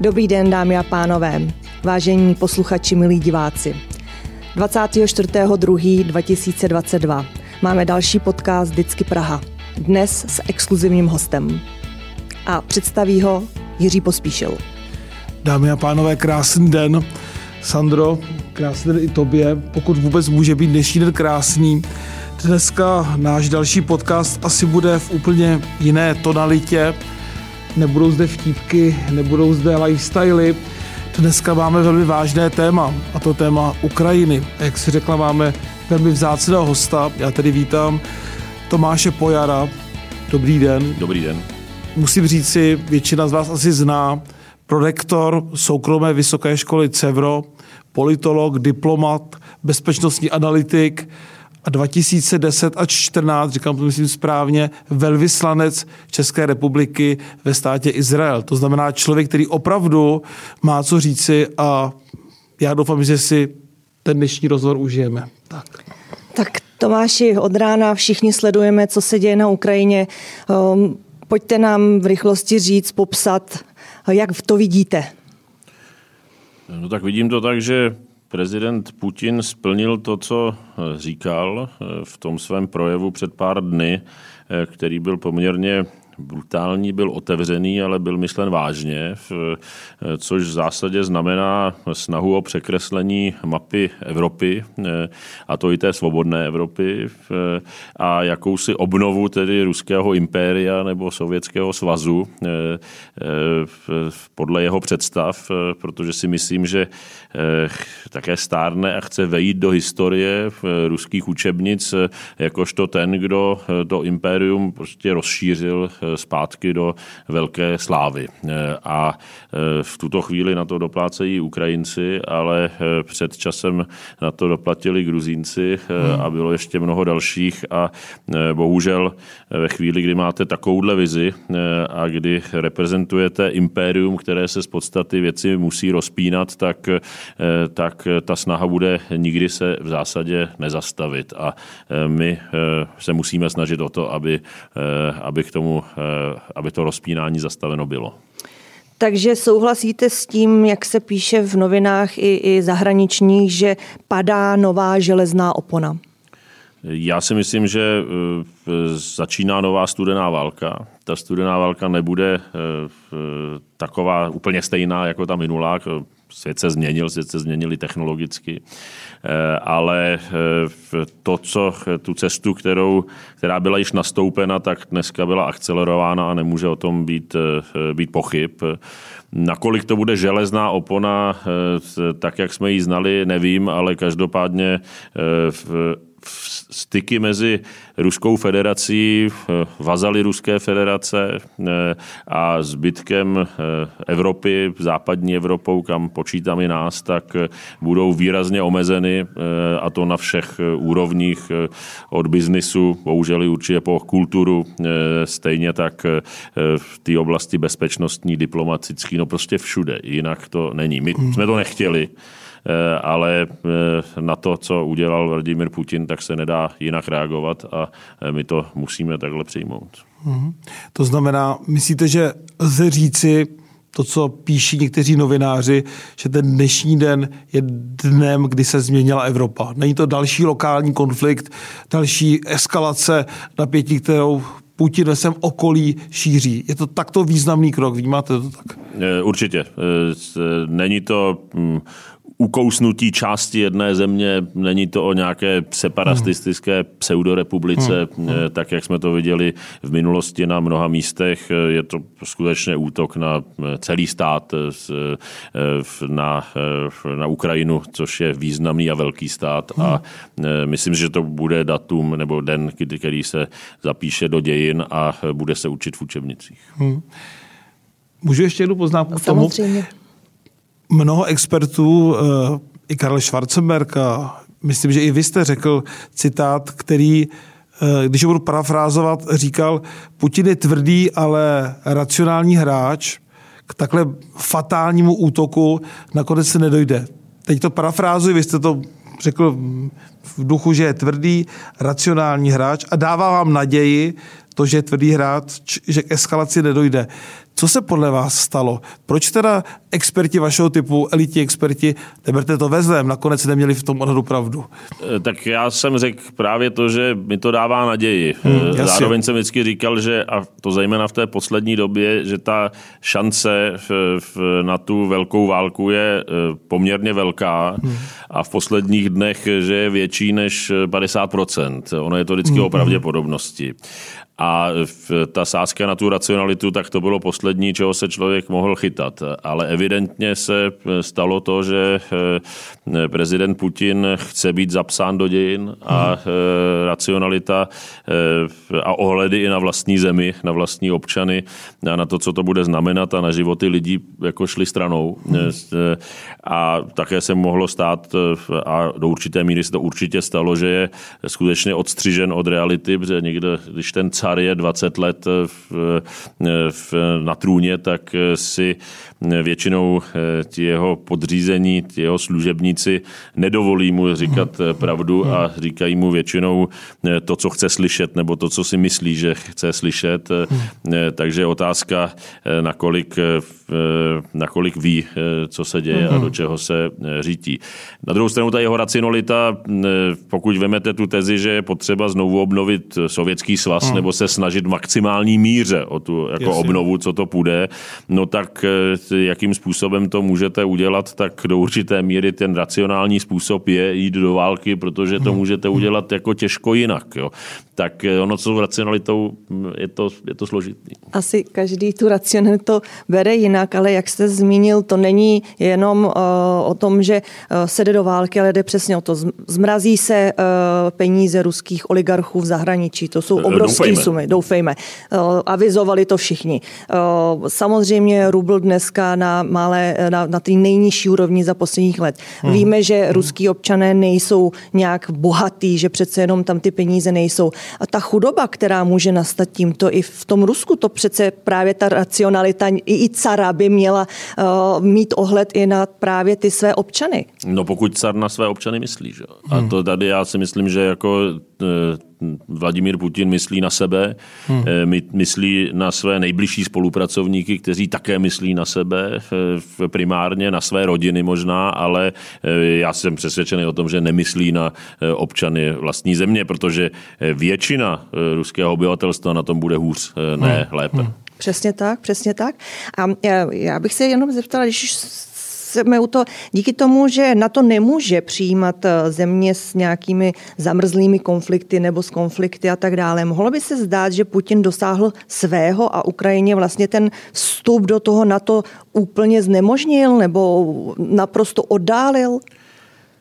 Dobrý den, dámy a pánové, vážení posluchači, milí diváci. 24.2.2022 máme další podcast Dycky Praha, dnes s exkluzivním hostem. A představí ho Jiří Pospíšil. Dámy a pánové, krásný den. Sandro, krásný den i tobě, pokud vůbec může být dnešní den krásný. Dneska náš další podcast asi bude v úplně jiné tonalitě. Nebudou zde vtípky, nebudou zde lifestyly. Dneska máme velmi vážné téma, a to téma Ukrajiny. Jak si řekla, máme velmi vzácného hosta. Já tedy vítám Tomáše Pojara. Dobrý den. Dobrý den. Musím říci, většina z vás asi zná, prorektor soukromé vysoké školy CEVRO, politolog, diplomat, bezpečnostní analytik a 2010 až 14, říkám to myslím správně, velvyslanec České republiky ve státě Izrael. To znamená člověk, který opravdu má co říci, a já doufám, že si ten dnešní rozhovor užijeme. Tak Tomáši, od rána všichni sledujeme, co se děje na Ukrajině. Pojďte nám v rychlosti říct, popsat, jak to vidíte. No tak vidím to tak, že prezident Putin splnil to, co říkal v tom svém projevu před pár dny, který byl poměrně brutální, byl otevřený, ale byl myšlen vážně, což v zásadě znamená snahu o překreslení mapy Evropy, a to i té svobodné Evropy, a jakousi obnovu tedy ruského impéria nebo Sovětského svazu podle jeho představ, protože si myslím, že také stárne a chce vejít do historie ruských učebnic jakožto ten, kdo to impérium prostě rozšířil zpátky do velké slávy. A v tuto chvíli na to doplácejí Ukrajinci, ale před časem na to doplatili Gruzínci a bylo ještě mnoho dalších, a bohužel ve chvíli, kdy máte takovouhle vizi a kdy reprezentujete impérium, které se z podstaty věci musí rozpínat, tak ta snaha bude nikdy se v zásadě nezastavit. A my se musíme snažit o to, aby k tomu, aby to rozpínání zastaveno bylo. Takže souhlasíte s tím, jak se píše v novinách i zahraničních, že padá nová železná opona? Já si myslím, že začíná nová studená válka. Ta studená válka nebude taková úplně stejná jako ta minulá. Svět se změnil i technologicky, ale to, co tu cestu, která byla již nastoupena, tak dneska byla akcelerována a nemůže o tom být pochyb. Nakolik to bude železná opona, tak jak jsme ji znali, nevím, ale každopádně styky mezi Ruskou federací, vazaly Ruské federace a zbytkem Evropy, západní Evropou, kam počítám i nás, tak budou výrazně omezeny, a to na všech úrovních, od biznisu, bohužel i určitě po kulturu, stejně tak v té oblasti bezpečnostní, diplomatický, no prostě všude, jinak to není. My jsme to nechtěli, ale na to, co udělal Vladimir Putin, tak se nedá jinak reagovat a my to musíme takhle přijmout. To znamená, myslíte, že lze říci to, co píší někteří novináři, že ten dnešní den je dnem, kdy se změnila Evropa? Není to další lokální konflikt, další eskalace napětí, kterou Putin ve svém okolí šíří? Je to takto významný krok, vnímáte to tak? Určitě. Není to ukousnutí části jedné země, není to o nějaké separatistické pseudorepublice, tak jak jsme to viděli v minulosti na mnoha místech. Je to skutečně útok na celý stát, na Ukrajinu, což je významný a velký stát, a myslím, že to bude datum nebo den, který se zapíše do dějin a bude se učit v učebnicích. Můžu ještě jednu poznámku k tomu? Samozřejmě. Mnoho expertů, i Karel Schwarzenberg, a myslím, že i vy jste řekl citát, který, když ho budu parafrázovat, říkal: Putin je tvrdý, ale racionální hráč, k takhle fatálnímu útoku nakonec se nedojde. Teď to parafrázuji, vy jste to řekl v duchu, že je tvrdý, racionální hráč, a dává vám naději, to, že je tvrdý hráč, že k eskalaci nedojde. Co se podle vás stalo? Proč teda experti vašeho typu, elitní experti, neberte to ve zlém, nakonec neměli v tom odhadu pravdu? Tak já jsem řekl právě to, že mi to dává naději. Zároveň jsem vždycky říkal, že, a to zejména v té poslední době, že ta šance na tu velkou válku je poměrně velká a v posledních dnech, že je větší než 50%. Ono je to vždycky o pravděpodobnosti. A ta sázka na tu racionalitu, tak to bylo poslední, čeho se člověk mohl chytat. Ale evidentně se stalo to, že prezident Putin chce být zapsán do dějin a racionalita a ohledy i na vlastní zemi, na vlastní občany a na to, co to bude znamenat a na životy lidí, jako šli stranou. A také se mohlo stát, a do určité míry se to určitě stalo, že je skutečně odstřižen od reality, protože někde, když ten je 20 let na trůně, tak si většinou jeho podřízení, jeho služebníci nedovolí mu říkat pravdu a říkají mu většinou to, co chce slyšet, nebo to, co si myslí, že chce slyšet. Takže je otázka, nakolik ví, co se děje a do čeho se řítí. Na druhou stranu ta jeho racionalita, pokud vemete tu tezi, že je potřeba znovu obnovit Sovětský svaz, nebo se snažit v maximální míře o tu jako obnovu, co to půjde, no tak jakým způsobem to můžete udělat, tak do určité míry ten racionální způsob je jít do války, protože to můžete udělat jako těžko jinak. Jo. Tak ono co racionalitou, je to složitý. Asi každý tu racionalitu bere jinak, ale jak jste zmínil, to není jenom o tom, že se jde do války, ale jde přesně o to. Zmrazí se peníze ruských oligarchů v zahraničí. To jsou obrovské sumy, doufejme. Avizovali to všichni. Samozřejmě rubl dneska na té nejnižší úrovni za posledních let. Víme, že ruský občané nejsou nějak bohatý, že přece jenom tam ty peníze nejsou. A ta chudoba, která může nastat tímto i v tom Rusku, to přece právě ta racionalita i cara by měla mít ohled i na právě ty své občany. No pokud car na své občany myslí, že? A to tady já si myslím, že jako Vladimír Putin myslí na sebe, myslí na své nejbližší spolupracovníky, kteří také myslí na sebe, primárně na své rodiny možná, ale já jsem přesvědčený o tom, že nemyslí na občany vlastní země, protože většina ruského obyvatelstva na tom bude hůř, ne lépe. Přesně tak, přesně tak. A já bych se jenom zeptala, když jsme u toho, díky tomu, že NATO nemůže přijímat země s nějakými zamrzlými konflikty nebo s konflikty a tak dále. Mohlo by se zdát, že Putin dosáhl svého a Ukrajině vlastně ten vstup do toho NATO úplně znemožnil nebo naprosto oddálil?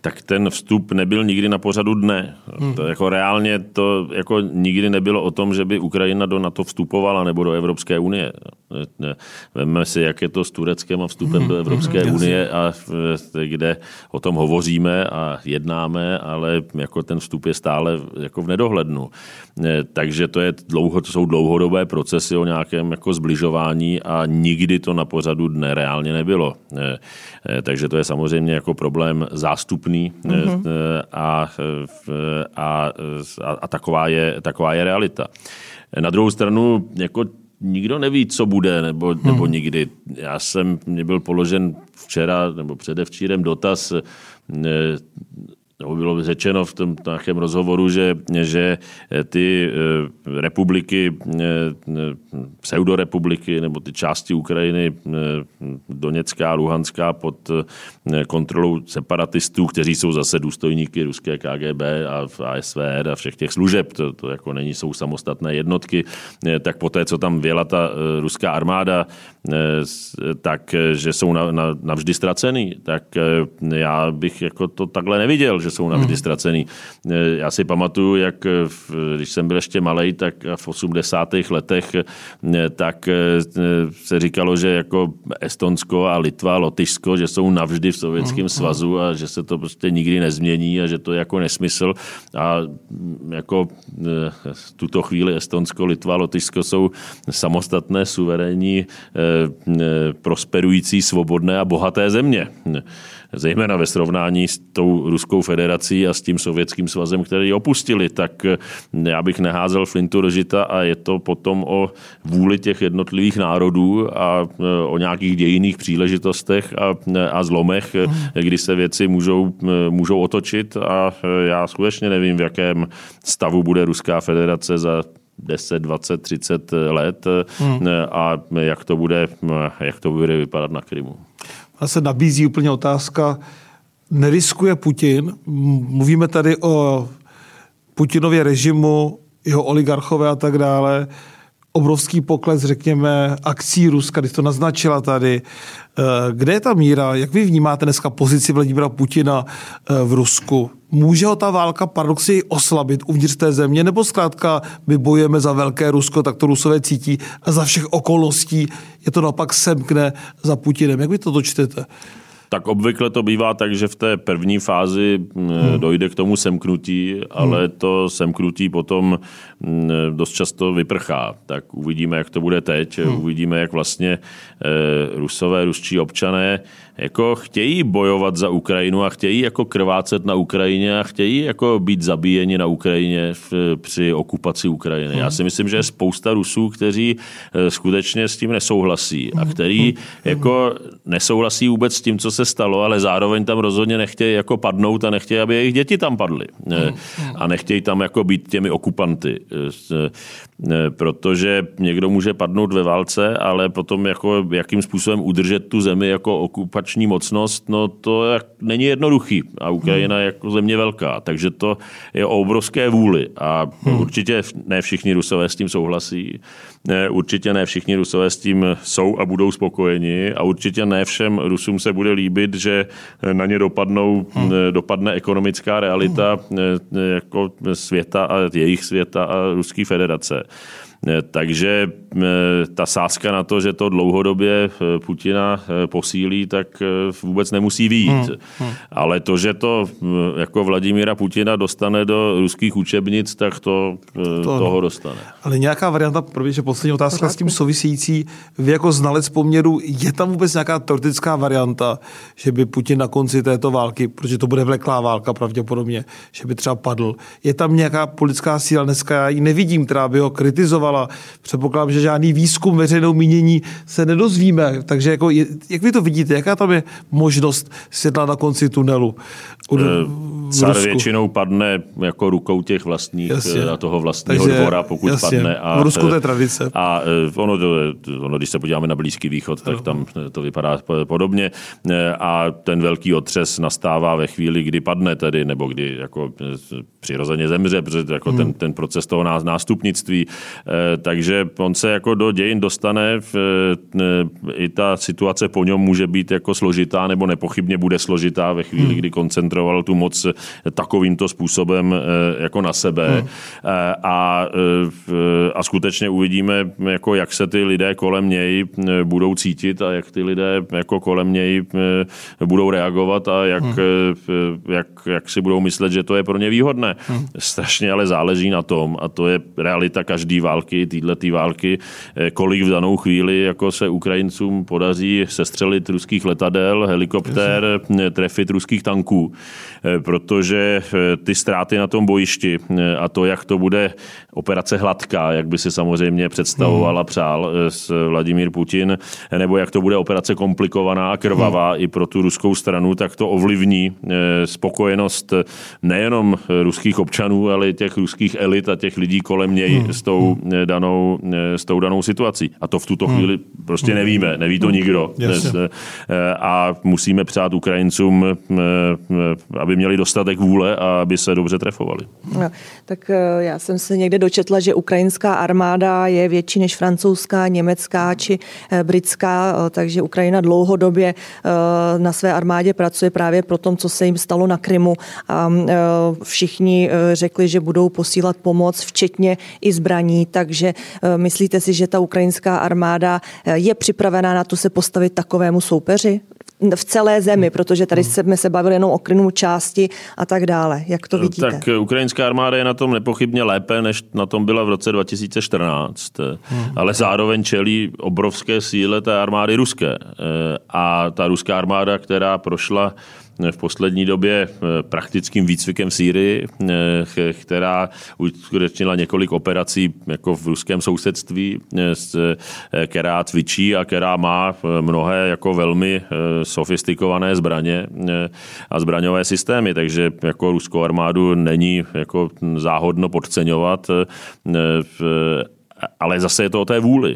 Tak ten vstup nebyl nikdy na pořadu dne. To jako reálně to jako nikdy nebylo o tom, že by Ukrajina do NATO vstupovala nebo do Evropské unie. Vemme si, jak je to s Tureckem a vstupem do Evropské unie a kde o tom hovoříme a jednáme, ale jako ten vstup je stále jako v nedohlednu. Takže to jsou dlouhodobé procesy o nějakém jako zbližování a nikdy to na pořadu dne reálně nebylo. Takže to je samozřejmě jako problém zástupný a taková je realita. Na druhou stranu, jako nikdo neví, co bude, nebo nikdy. Mně byl položen včera nebo předevčírem dotaz, bylo řečeno v tom nějakém rozhovoru, že ty republiky, pseudorepubliky nebo ty části Ukrajiny, Doněcká, Luhanská, pod kontrolou separatistů, kteří jsou zase důstojníky ruské KGB a SVR a všech těch služeb, to jako jsou samostatné jednotky, tak poté, co tam vjela ta ruská armáda, tak že jsou navždy ztracený, tak já bych jako to takhle neviděl, že jsou navždy ztracený. Já si pamatuju, jak když jsem byl ještě malej, tak v 80. letech tak se říkalo, že jako Estonsko a Litva, Lotyšsko, že jsou navždy v Sovětském svazu a že se to prostě nikdy nezmění a že to je jako nesmysl. A jako v tuto chvíli Estonsko, Litva, Lotyšsko jsou samostatné, suverénní, prosperující, svobodné a bohaté země. zejména ve srovnání s tou Ruskou federací a s tím Sovětským svazem, který opustili, tak já bych neházel flintu do žita a je to potom o vůli těch jednotlivých národů a o nějakých dějinných příležitostech a zlomech, kdy se věci můžou otočit a já skutečně nevím, v jakém stavu bude Ruská federace za 10, 20, 30 let a jak to bude vypadat na Krymu. A se nabízí úplně otázka, neriskuje Putin, mluvíme tady o Putinově režimu, jeho oligarchové a tak dále, obrovský pokles, řekněme, akcí Ruska, když to naznačila tady. Kde je ta míra? Jak vy vnímáte dneska pozici Vladimira Putina v Rusku? Může ho ta válka paradoxně oslabit uvnitř té země? Nebo zkrátka my bojujeme za velké Rusko, tak to Rusové cítí a za všech okolností je to naopak semkne za Putinem? Jak vy to dočtete? Tak obvykle to bývá tak, že v té první fázi dojde k tomu semknutí, ale to semknutí potom dost často vyprchá. Tak uvidíme, jak to bude teď. Uvidíme, jak vlastně Rusové, ruští občané jako chtějí bojovat za Ukrajinu a chtějí jako krvácet na Ukrajině a chtějí jako být zabíjeni na Ukrajině při okupaci Ukrajiny. Já si myslím, že je spousta Rusů, kteří skutečně s tím nesouhlasí a který jako nesouhlasí vůbec s tím, co se stalo, ale zároveň tam rozhodně nechtějí jako padnout a nechtějí, aby jejich děti tam padly. A nechtějí tam jako být těmi okupanty. Protože někdo může padnout ve válce, ale potom jako jakým způsobem udržet tu zemi jako okupační mocnost, no to není jednoduchý. A Ukrajina je jako země velká, takže to je o obrovské vůli. A určitě ne všichni Rusové s tím souhlasí. Určitě ne všichni Rusové s tím jsou a budou spokojeni. A určitě ne všem Rusům se bude líbit, že na ně dopadne ekonomická realita jako světa a jejich světa a Ruské federace. Takže ta sázka na to, že to dlouhodobě Putina posílí, tak vůbec nemusí vyjít. Ale to, že to jako Vladimíra Putina dostane do ruských učebnic, tak toho dostane. Ale nějaká varianta, protože poslední otázka s tím související, vy jako znalec poměru, je tam vůbec nějaká teoretická varianta, že by Putin na konci této války, protože to bude vleklá válka pravděpodobně, že by třeba padl. Je tam nějaká politická síla, dneska já ji nevidím, která by ho kritizovala. Předpokládám, že žádný výzkum veřejného mínění se nedozvíme. Takže jako, jak vy to vidíte? Jaká tam je možnost světla na konci tunelu? Car většinou padne jako rukou těch vlastních, na toho vlastního dvora, pokud padne. A v Rusku to je tradice. A ono, když se podíváme na Blízký východ, tak tam to vypadá podobně. A ten velký otřes nastává ve chvíli, kdy padne tedy, nebo kdy jako přirozeně zemře, protože jako ten proces toho nástupnictví. Takže on se jako do dějin dostane, i ta situace po něm může být jako složitá, nebo nepochybně bude složitá ve chvíli, kdy koncentroval tu moc takovýmto způsobem jako na sebe. A skutečně uvidíme, jako jak se ty lidé kolem něj budou cítit a jak ty lidé jako kolem něj budou reagovat a jak si budou myslet, že to je pro ně výhodné. Strašně ale záleží na tom, a to je realita každý války, této války, kolik v danou chvíli jako se Ukrajincům podaří sestřelit ruských letadel, helikoptér, trefit ruských tanků, protože ty ztráty na tom bojišti a to, jak to bude operace Hladká, jak by si samozřejmě představoval a přál Vladimír Putin, nebo jak to bude operace komplikovaná a krvavá i pro tu ruskou stranu, tak to ovlivní spokojenost nejenom ruských občanů, ale i těch ruských elit a těch lidí kolem něj s tou danou situací. A to v tuto chvíli prostě nevíme. Neví to nikdo. A musíme přát Ukrajincům, aby měli dostatek vůle a aby se dobře trefovali. No, tak já jsem se někde dočetla, že ukrajinská armáda je větší než francouzská, německá či britská, takže Ukrajina dlouhodobě na své armádě pracuje právě pro tom, co se jim stalo na Krymu. A všichni řekli, že budou posílat pomoc, včetně i zbraní, takže myslíte si, že ta ukrajinská armáda je připravená na to se postavit takovému soupeři? V celé zemi, protože tady jsme se bavili jenom o Krymu části a tak dále. Jak to vidíte? Tak ukrajinská armáda je na tom nepochybně lépe, než na tom byla v roce 2014, ale zároveň čelí obrovské síle té armády ruské. A ta ruská armáda, která prošla v poslední době praktickým výcvikem v Sýrii, která uskutečnila několik operací jako v ruském sousedství, která cvičí a která má mnohé jako velmi sofistikované zbraně a zbraňové systémy, takže jako ruskou armádu není jako záhodno podceňovat, ale zase je to o té vůli.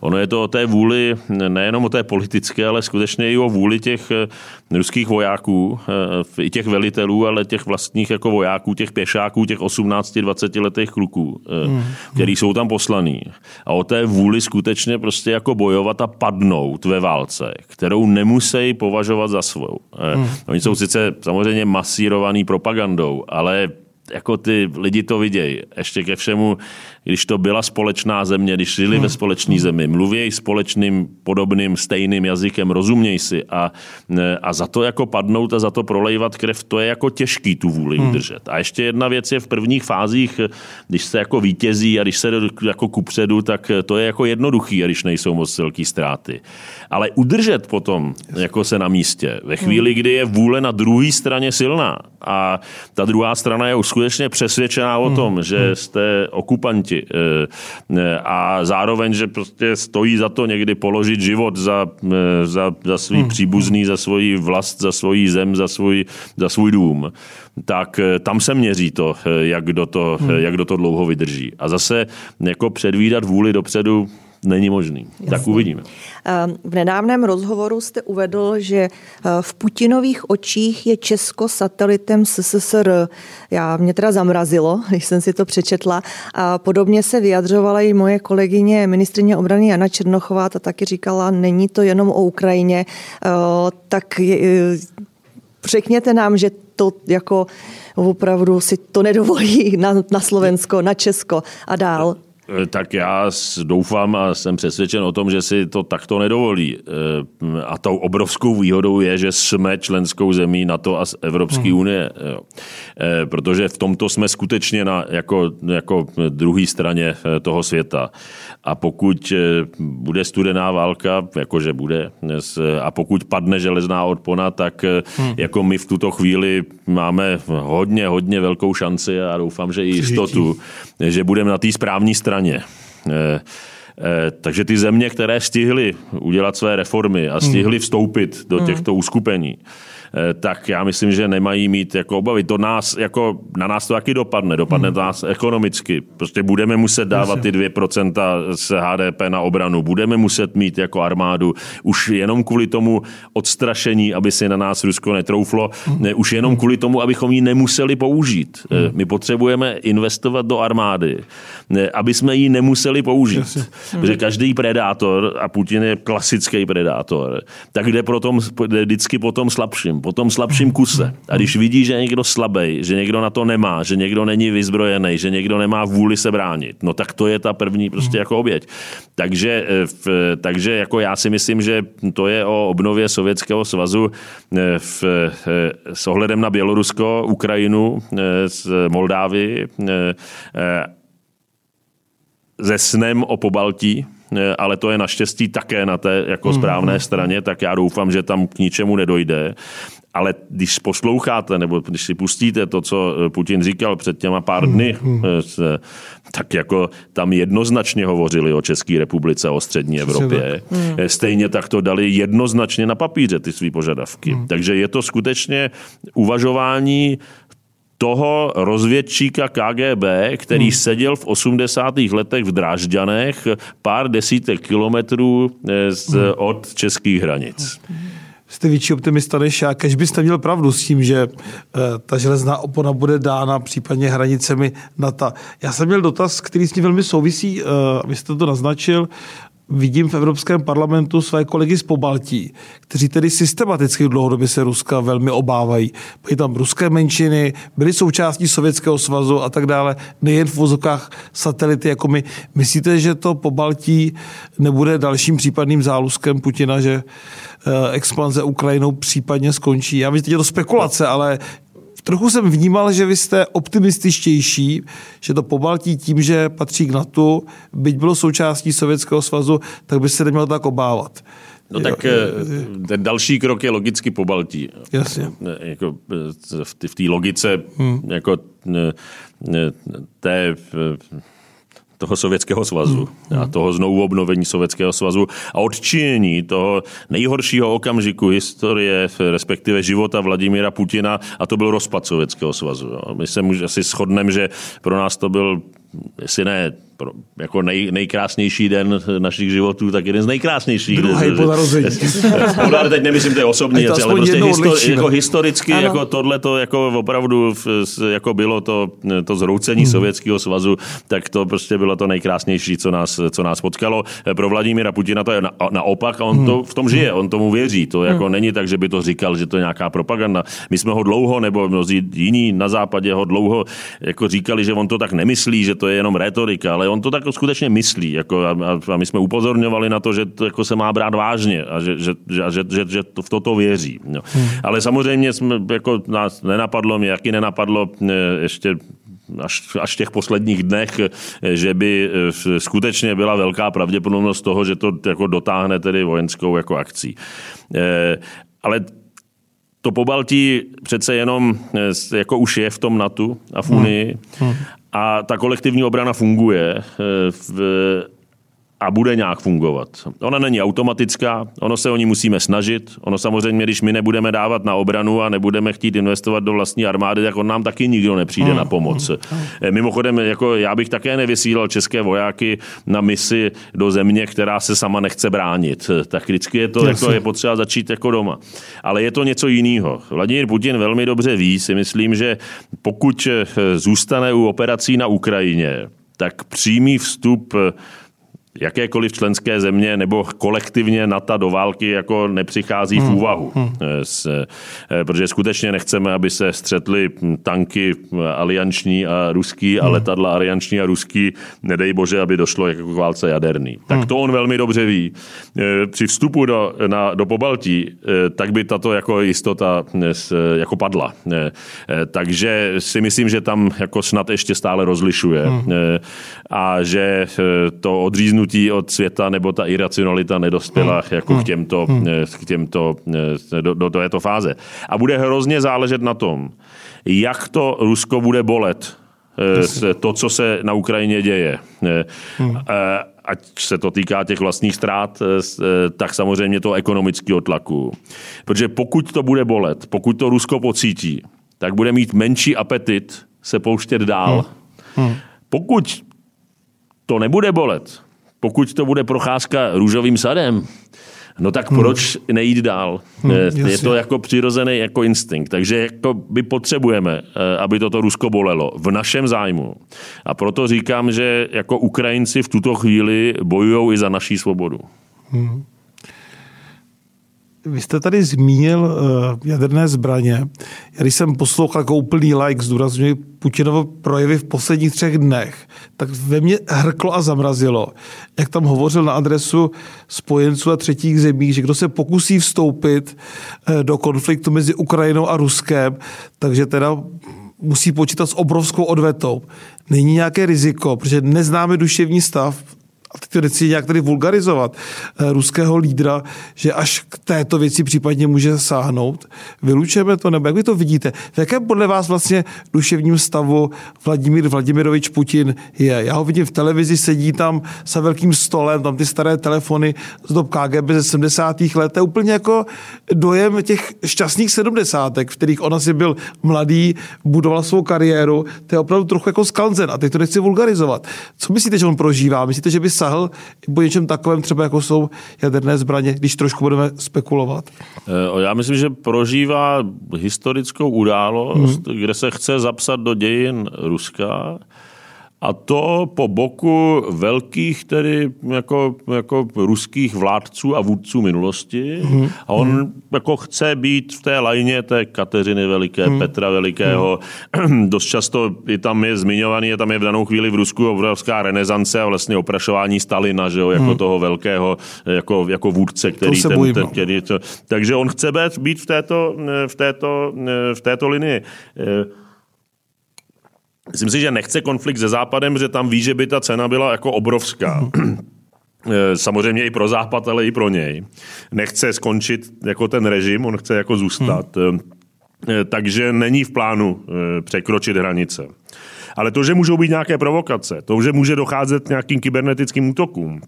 Ono je to o té vůli, nejenom o té politické, ale skutečně i o vůli těch ruských vojáků, i těch velitelů, ale těch vlastních jako vojáků, těch pěšáků, těch 18-20 letých kluků, který jsou tam poslaní. A o té vůli skutečně prostě jako bojovat a padnout ve válce, kterou nemusejí považovat za svou. Oni jsou sice samozřejmě masírovaný propagandou, ale jako ty lidi to vidějí. Ještě ke všemu, když to byla společná země, když žili ve společné zemi, mluví společným, podobným, stejným jazykem, rozuměj si a za to jako padnout a za to prolejvat krev, to je jako těžký tu vůli udržet. A ještě jedna věc je v prvních fázích, když se jako vítězí a když se jako kupředu, tak to je jako jednoduchý, a když nejsou moc velký ztráty. Ale udržet potom jako se na místě, ve chvíli, kdy je vůle na druhé straně silná a ta druhá strana je skutečně přesvědčená o tom, že jste okupanti a zároveň, že prostě stojí za to někdy položit život za svý příbuzný, za svoji vlast, za svoji zem, za svůj dům, tak tam se měří to, jak do to dlouho vydrží. A zase jako předvídat vůli dopředu není možný. Jasně. Tak uvidíme. V nedávném rozhovoru jste uvedl, že v Putinových očích je Česko satelitem SSSR. Mě teda zamrazilo, když jsem si to přečetla. A podobně se vyjadřovala i moje kolegyně ministryně obrany Jana Černochová, ta taky říkala, není to jenom o Ukrajině. Tak řekněte nám, že to jako opravdu si to nedovolí na Slovensko, na Česko a dál. Tak já doufám a jsem přesvědčen o tom, že si to takto nedovolí. A tou obrovskou výhodou je, že jsme členskou zemí NATO a Evropské unie. Protože v tomto jsme skutečně jako druhé straně toho světa. A pokud bude studená válka, jakože bude, a pokud padne železná odpona, tak jako my v tuto chvíli máme hodně, hodně velkou šanci a doufám, že i jistotu, že budeme na té správné straně. Takže ty země, které stihly udělat své reformy a stihly vstoupit do těchto uskupení, tak já myslím, že nemají mít jako obavy. To nás, jako, na nás to taky dopadne. Dopadne to nás ekonomicky. Prostě budeme muset dávat ty 2% z HDP na obranu. Budeme muset mít jako armádu. Už jenom kvůli tomu odstrašení, aby si na nás Rusko netrouflo. Už jenom kvůli tomu, abychom ji nemuseli použít. My potřebujeme investovat do armády, aby jsme ji nemuseli použít. Protože každý predátor, a Putin je klasický predátor, tak jde vždycky po tom slabším kuse. A když vidí, že je někdo slabý, že někdo na to nemá, že někdo není vyzbrojený, že někdo nemá vůli se bránit, no tak to je ta první prostě jako oběť. Takže jako já si myslím, že to je o obnově Sovětského svazu s ohledem na Bělorusko, Ukrajinu, Moldávii, se snem o Pobaltí, ale to je naštěstí také na té jako správné straně, tak já doufám, že tam k ničemu nedojde. Ale když posloucháte, nebo když si pustíte to, co Putin říkal před těma pár dny, tak jako tam jednoznačně hovořili o České republice, o střední Evropě. Stejně tak to dali jednoznačně na papíře ty svý požadavky. Takže je to skutečně uvažování toho rozvědčíka KGB, který seděl v 80. letech v Drážďanech pár desítek kilometrů od českých hranic. Jste větší optimista než já, kež byste měl pravdu s tím, že ta železná opona bude dána případně hranicemi NATO. Já jsem měl dotaz, který s tím velmi souvisí, abyste to naznačil. Vidím v Evropském parlamentu své kolegy z Pobaltí, kteří tedy systematicky dlouhodobě se Ruska velmi obávají. Byly tam ruské menšiny, byly součástí Sovětského svazu a tak dále, nejen v vozovkách satelity jako my. Myslíte, že to Pobaltí nebude dalším případným záluskem Putina, že expanze Ukrajinou případně skončí? Já vím, že je to spekulace, ale trochu jsem vnímal, že vy jste optimističtější, že to Pobaltí tím, že patří k NATO, byť bylo součástí Sovětského svazu, tak by se nemělo tak obávat. No tak ten další krok je logicky Pobaltí. Jasně. Jako v té logice jako toho Sovětského svazu a toho znovu obnovení Sovětského svazu a odčinění toho nejhoršího okamžiku historie, respektive života Vladimíra Putina, a to byl rozpad Sovětského svazu. My se asi shodneme, že pro nás to byl, jestli ne jako nejkrásnější den našich životů, tak jeden z nejkrásnějších. Druhý po narození. Teď nemyslím, to je osobní, ale prostě jako historicky jako tohleto jako opravdu jako bylo to zhroucení Sovětského svazu, tak to prostě bylo to nejkrásnější, co nás potkalo. Pro Vladimíra Putina to je naopak a on to v tom žije, on tomu věří. To jako není tak, že by to říkal, že to je nějaká propaganda. My jsme ho dlouho, nebo mnozí jiní na západě ho dlouho jako říkali, že on to tak nemyslí, že to je jenom retorika, ale on to tak skutečně myslí. Jako, a my jsme upozorňovali na to, že to jako se má brát vážně a že v toto věří. No. Ale samozřejmě jako nás nenapadlo, mě jaký nenapadlo ještě až v těch posledních dnech, že by skutečně byla velká pravděpodobnost toho, že to jako dotáhne tedy vojenskou jako akcí. Ale to Pobaltí přece jenom jako už je v tom NATO a v Unii. A ta kolektivní obrana funguje a bude nějak fungovat. Ona není automatická, ono se o ní musíme snažit. Ono samozřejmě, když my nebudeme dávat na obranu a nebudeme chtít investovat do vlastní armády, tak on nám taky nikdo nepřijde na pomoc. Mimochodem, jako já bych také nevysílal české vojáky na misi do země, která se sama nechce bránit. Tak vždycky je to, jako je potřeba začít jako doma. Ale je to něco jiného. Vladimír Putin velmi dobře ví, si myslím, že pokud zůstane u operací na Ukrajině, tak přímý vstup jakékoliv členské země nebo kolektivně NATO do války jako nepřichází v úvahu. Protože skutečně nechceme, aby se střetly tanky alianční a ruský a letadla alianční a ruský, nedej bože, aby došlo jako k válce jaderný. Tak to on velmi dobře ví. Při vstupu do Pobaltí, tak by tato jako jistota jako padla. Takže si myslím, že tam jako snad ještě stále rozlišuje a že to odříznu od světa nebo ta iracionalita nedospěla jako k těmto do této fáze. A bude hrozně záležet na tom, jak to Rusko bude bolet to, co se na Ukrajině děje. Ať se to týká těch vlastních ztrát, tak samozřejmě toho ekonomického tlaku. Protože pokud to bude bolet, pokud to Rusko pocítí, tak bude mít menší apetit se pouštět dál. Pokud to nebude bolet, pokud to bude procházka růžovým sadem, no tak proč nejít dál? Je to jako přirozený jako instinkt. Takže jako my potřebujeme, aby toto Rusko bolelo v našem zájmu. A proto říkám, že jako Ukrajinci v tuto chvíli bojují i za naší svobodu. Vy jste tady zmínil jaderné zbraně. Já když jsem poslouchal jako úplný like, zdůrazňuji Putinovo projevy v posledních 3 dnech, tak ve mně hrklo a zamrazilo. Jak tam hovořil na adresu spojenců a třetích zemí, že kdo se pokusí vstoupit do konfliktu mezi Ukrajinou a Ruskem, takže teda musí počítat s obrovskou odvetou. Není nějaké riziko, protože neznáme duševní stav, a teď to nechci nějak tady vulgarizovat, ruského lídra, že až k této věci případně může sáhnout. Vylučujeme to, nebo jak vy to vidíte? V jakém podle vás vlastně duševním stavu Vladimirovič Putin je? Já ho vidím v televizi, sedí tam za velkým stolem, tam ty staré telefony z dob KGB ze 70. let. To je úplně jako dojem těch šťastných 70, v kterých on asi byl mladý, budoval svou kariéru. To je opravdu trochu jako skanzen a teď to nechci vulgarizovat. Co myslíte, že on prožívá? Myslíte, že by sahl po něčem takovém, třeba jako jsou jaderné zbraně, když trošku budeme spekulovat? Já myslím, že prožívá historickou událost, kde se chce zapsat do dějin Ruska, a to po boku velkých tedy jako ruských vládců a vůdců minulosti. A on jako chce být v té lajně té Kateřiny Veliké, Petra Velikého. Dost často i tam je zmiňovaný, je tam je v danou chvíli v Rusku obrovská renesance a vlastně oprašování Stalina, že jo, jako toho velkého jako vůdce, který takže on chce být v této linii. Myslím si, že nechce konflikt se Západem, že tam ví, že by ta cena byla jako obrovská. samozřejmě i pro Západ, ale i pro něj. Nechce skončit jako ten režim, on chce jako zůstat. Takže není v plánu překročit hranice. Ale to, že můžou být nějaké provokace, to, že může docházet k nějakým kybernetickým útokům,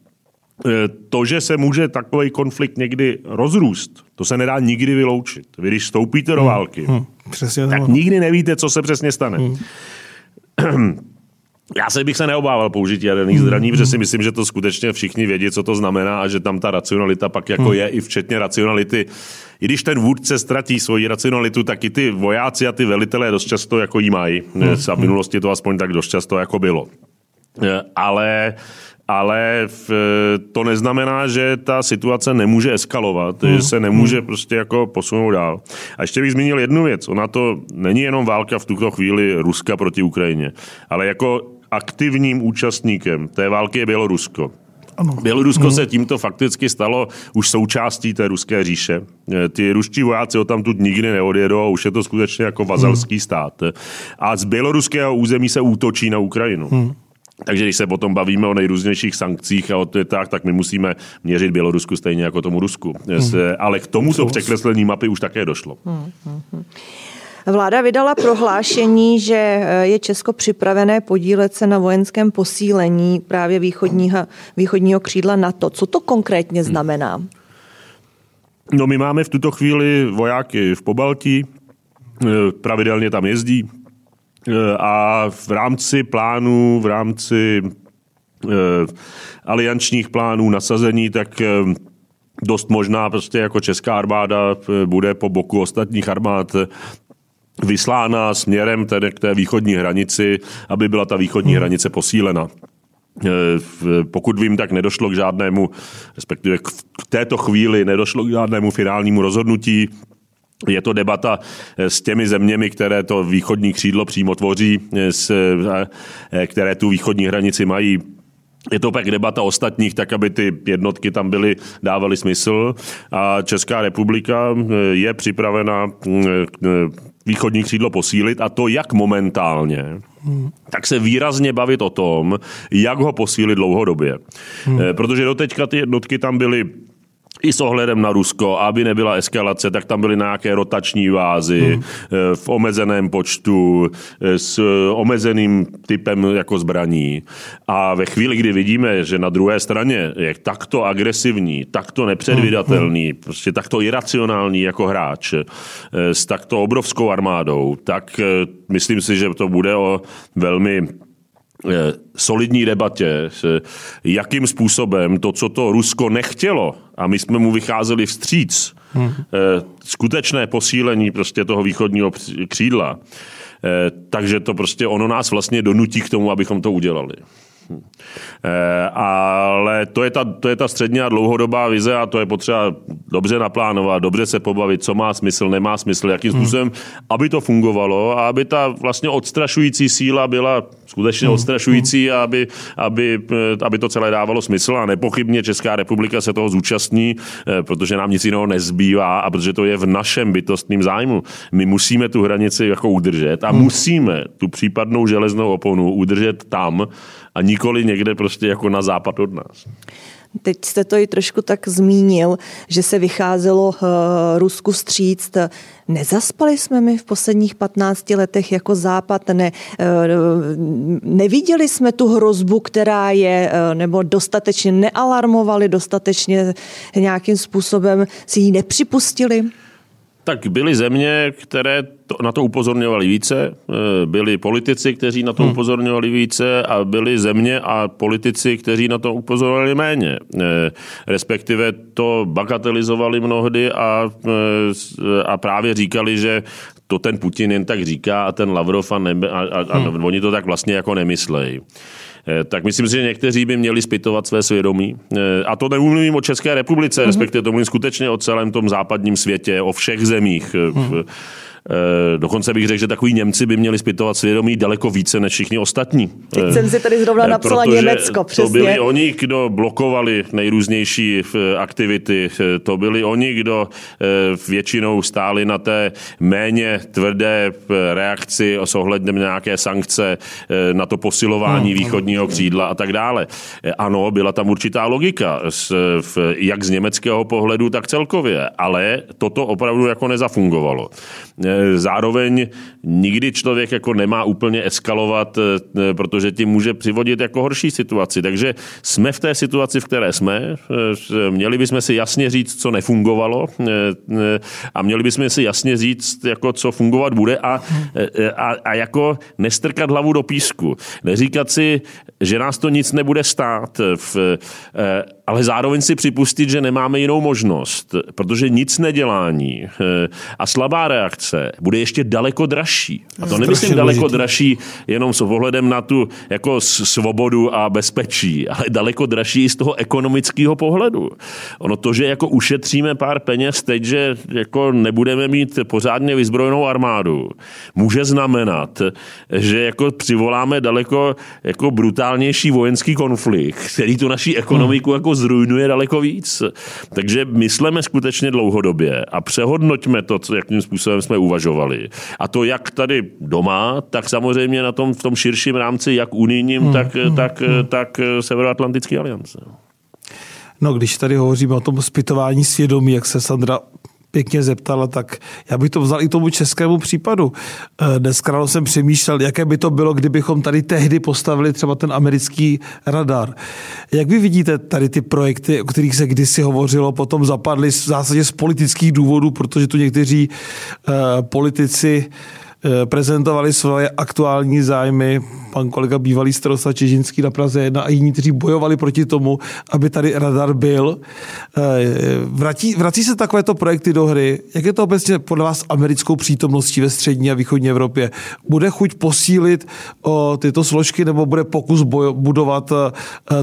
to, že se může takový konflikt někdy rozrůst, to se nedá nikdy vyloučit. Vy, když vstoupíte do války, tak nikdy nevíte, co se přesně stane. Já se bych se neobával použití jaderných zbraní, protože si myslím, že to skutečně všichni vědí, co to znamená a že tam ta racionalita pak jako je, i včetně racionality. I když ten vůdce ztratí svoji racionalitu, tak i ty vojáci a ty velitelé dost často jako jí mají. V minulosti to aspoň tak dost často jako bylo. Ale to neznamená, že ta situace nemůže eskalovat, že se nemůže prostě jako posunout dál. A ještě bych zmínil jednu věc. Ona to není jenom válka v tuto chvíli Ruska proti Ukrajině, ale jako aktivním účastníkem té války je Bělorusko. Ano. Bělorusko se tímto fakticky stalo už součástí té ruské říše. Ty ruští vojáci ho tam nikdy neodjedou, už je to skutečně jako vazalský stát. A z běloruského území se útočí na Ukrajinu. Takže když se potom bavíme o nejrůznějších sankcích a odvětách, tak my musíme měřit Bělorusku stejně jako tomu Rusku. Ale k tomuto překreslení mapy už také došlo. Vláda vydala prohlášení, že je Česko připravené podílet se na vojenském posílení právě východního křídla NATO. Co to konkrétně znamená? No, my máme v tuto chvíli vojáky v Pobaltí, pravidelně tam jezdí. A v rámci plánů, v rámci aliančních plánů nasazení, tak dost možná prostě jako česká armáda bude po boku ostatních armád vyslána směrem tedy k té východní hranici, aby byla ta východní hranice posílena. Pokud vím, tak nedošlo k žádnému, respektive k této chvíli nedošlo k žádnému finálnímu rozhodnutí. Je to debata s těmi zeměmi, které to východní křídlo přímo tvoří, které tu východní hranici mají. Je to pak debata ostatních, tak aby ty jednotky tam byly, dávaly smysl. A Česká republika je připravena východní křídlo posílit, a to jak momentálně, tak se výrazně bavit o tom, jak ho posílit dlouhodobě. Protože doteďka ty jednotky tam byly i s ohledem na Rusko, aby nebyla eskalace, tak tam byly nějaké rotační vázy v omezeném počtu, s omezeným typem jako zbraní. A ve chvíli, kdy vidíme, že na druhé straně je takto agresivní, takto nepředvídatelný, prostě takto iracionální jako hráč s takto obrovskou armádou, tak myslím si, že to bude o velmi solidní debatě, jakým způsobem to, co to Rusko nechtělo, a my jsme mu vycházeli vstříc, skutečné posílení prostě toho východního křídla, takže to prostě ono nás vlastně donutí k tomu, abychom to udělali. Ale to je ta střední a dlouhodobá vize a to je potřeba dobře naplánovat, dobře se pobavit, co má smysl, nemá smysl, jakým způsobem, aby to fungovalo a aby ta vlastně odstrašující síla byla skutečně odstrašující a aby to celé dávalo smysl a nepochybně Česká republika se toho zúčastní, protože nám nic jiného nezbývá a protože to je v našem bytostným zájmu. My musíme tu hranici jako udržet a musíme tu případnou železnou oponu udržet tam a nikoli někde prostě jako na západ od nás. Teď jste to i trošku tak zmínil, že se vycházelo Rusku vstříc. Nezaspali jsme my v posledních 15 letech jako Západ? Neviděli jsme tu hrozbu, která je, nebo dostatečně nealarmovali, dostatečně nějakým způsobem si ji nepřipustili? Tak byly země, které na to upozorňovali více, byli politici, kteří na to upozorňovali více a byli země a politici, kteří na to upozorňovali méně. Respektive to bagatelizovali mnohdy a právě říkali, že to ten Putin jen tak říká a ten Lavrov a oni to tak vlastně jako nemyslejí. Tak myslím si, že někteří by měli zpytovat své svědomí. A to nemluvím o České republice, respektive to mluvím skutečně o celém tom západním světě, o všech zemích. Dokonce bych řekl, že takový Němci by měli zpytovat svědomí daleko více než všichni ostatní. Teď jsem si tady zrovna napsala Německo, přesně. To byli oni, kdo blokovali nejrůznější aktivity, to byli oni, kdo většinou stáli na té méně tvrdé reakci s ohledem nějaké sankce, na to posilování východního křídla a tak dále. Ano, byla tam určitá logika, jak z německého pohledu, tak celkově, ale toto opravdu jako nezafungovalo. Zároveň nikdy člověk jako nemá úplně eskalovat, protože tím může přivodit jako horší situaci. Takže jsme v té situaci, v které jsme. Měli bychom si jasně říct, co nefungovalo, a měli bychom si jasně říct, jako co fungovat bude, a jako nestrkat hlavu do písku. Neříkat si, že nás to nic nebude stát, ale zároveň si připustit, že nemáme jinou možnost, protože nic nedělání a slabá reakce bude ještě daleko dražší. A to nemyslím daleko dražší jenom s ohledem na tu jako svobodu a bezpečí, ale daleko dražší i z toho ekonomického pohledu. Ono to, že jako ušetříme pár peněz teď, že jako nebudeme mít pořádně vyzbrojenou armádu, může znamenat, že jako přivoláme daleko jako brutálnější vojenský konflikt, který tu naší ekonomiku jako zrujnuje daleko víc. Takže myslíme skutečně dlouhodobě a přehodnoťme to, jakým způsobem jsme uvažovali. A to jak tady doma, tak samozřejmě na tom, v tom širším rámci, jak unijním, tak Severoatlantický aliance. No, když tady hovoříme o tom zpytování svědomí, jak se Sandra pěkně zeptala, tak já bych to vzal i tomu českému případu. Dneska jsem přemýšlel, jaké by to bylo, kdybychom tady tehdy postavili třeba ten americký radar. Jak vy vidíte tady ty projekty, o kterých se kdysi hovořilo, potom zapadly v zásadě z politických důvodů, protože tu někteří politici prezentovali svoje aktuální zájmy. Pan kolega bývalý starosta Čežinský na Praze 1 a jiní, kteří bojovali proti tomu, aby tady radar byl. Vrací se takovéto projekty do hry. Jak je to obecně podle vás americkou přítomností ve střední a východní Evropě? Bude chuť posílit tyto složky, nebo bude pokus budovat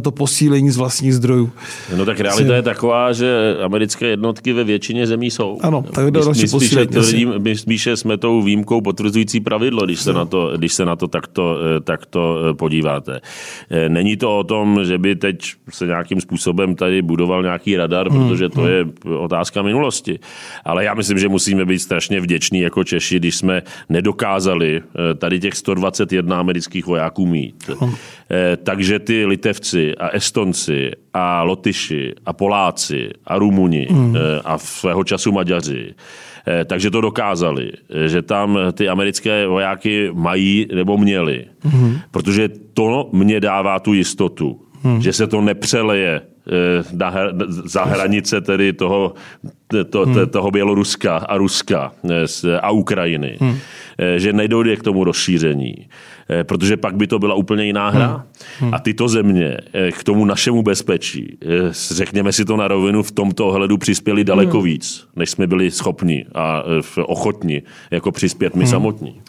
to posílení z vlastních zdrojů? No tak realita je taková, že americké jednotky ve většině zemí jsou. Ano, tak my spíše jsme tou výjimkou potvrzující pravidlo, když se na to takto podíváte. Není to o tom, že by teď se nějakým způsobem tady budoval nějaký radar, protože to je otázka minulosti. Ale já myslím, že musíme být strašně vděční jako Češi, když jsme nedokázali tady těch 121 amerických vojáků mít. Takže ty Litevci a Estonci a Lotyši a Poláci a Rumuni a svého času Maďaři, takže to dokázali, že tam ty americké vojáky mají nebo měli. Protože to mě dává tu jistotu, že se to nepřeleje za hranice tedy toho Běloruska a Ruska a Ukrajiny. Že nedojde k tomu rozšíření. Protože pak by to byla úplně jiná hra. A tyto země k tomu našemu bezpečí, řekněme si to na rovinu, v tomto ohledu přispěli daleko víc, než jsme byli schopni a ochotni jako přispět my samotní.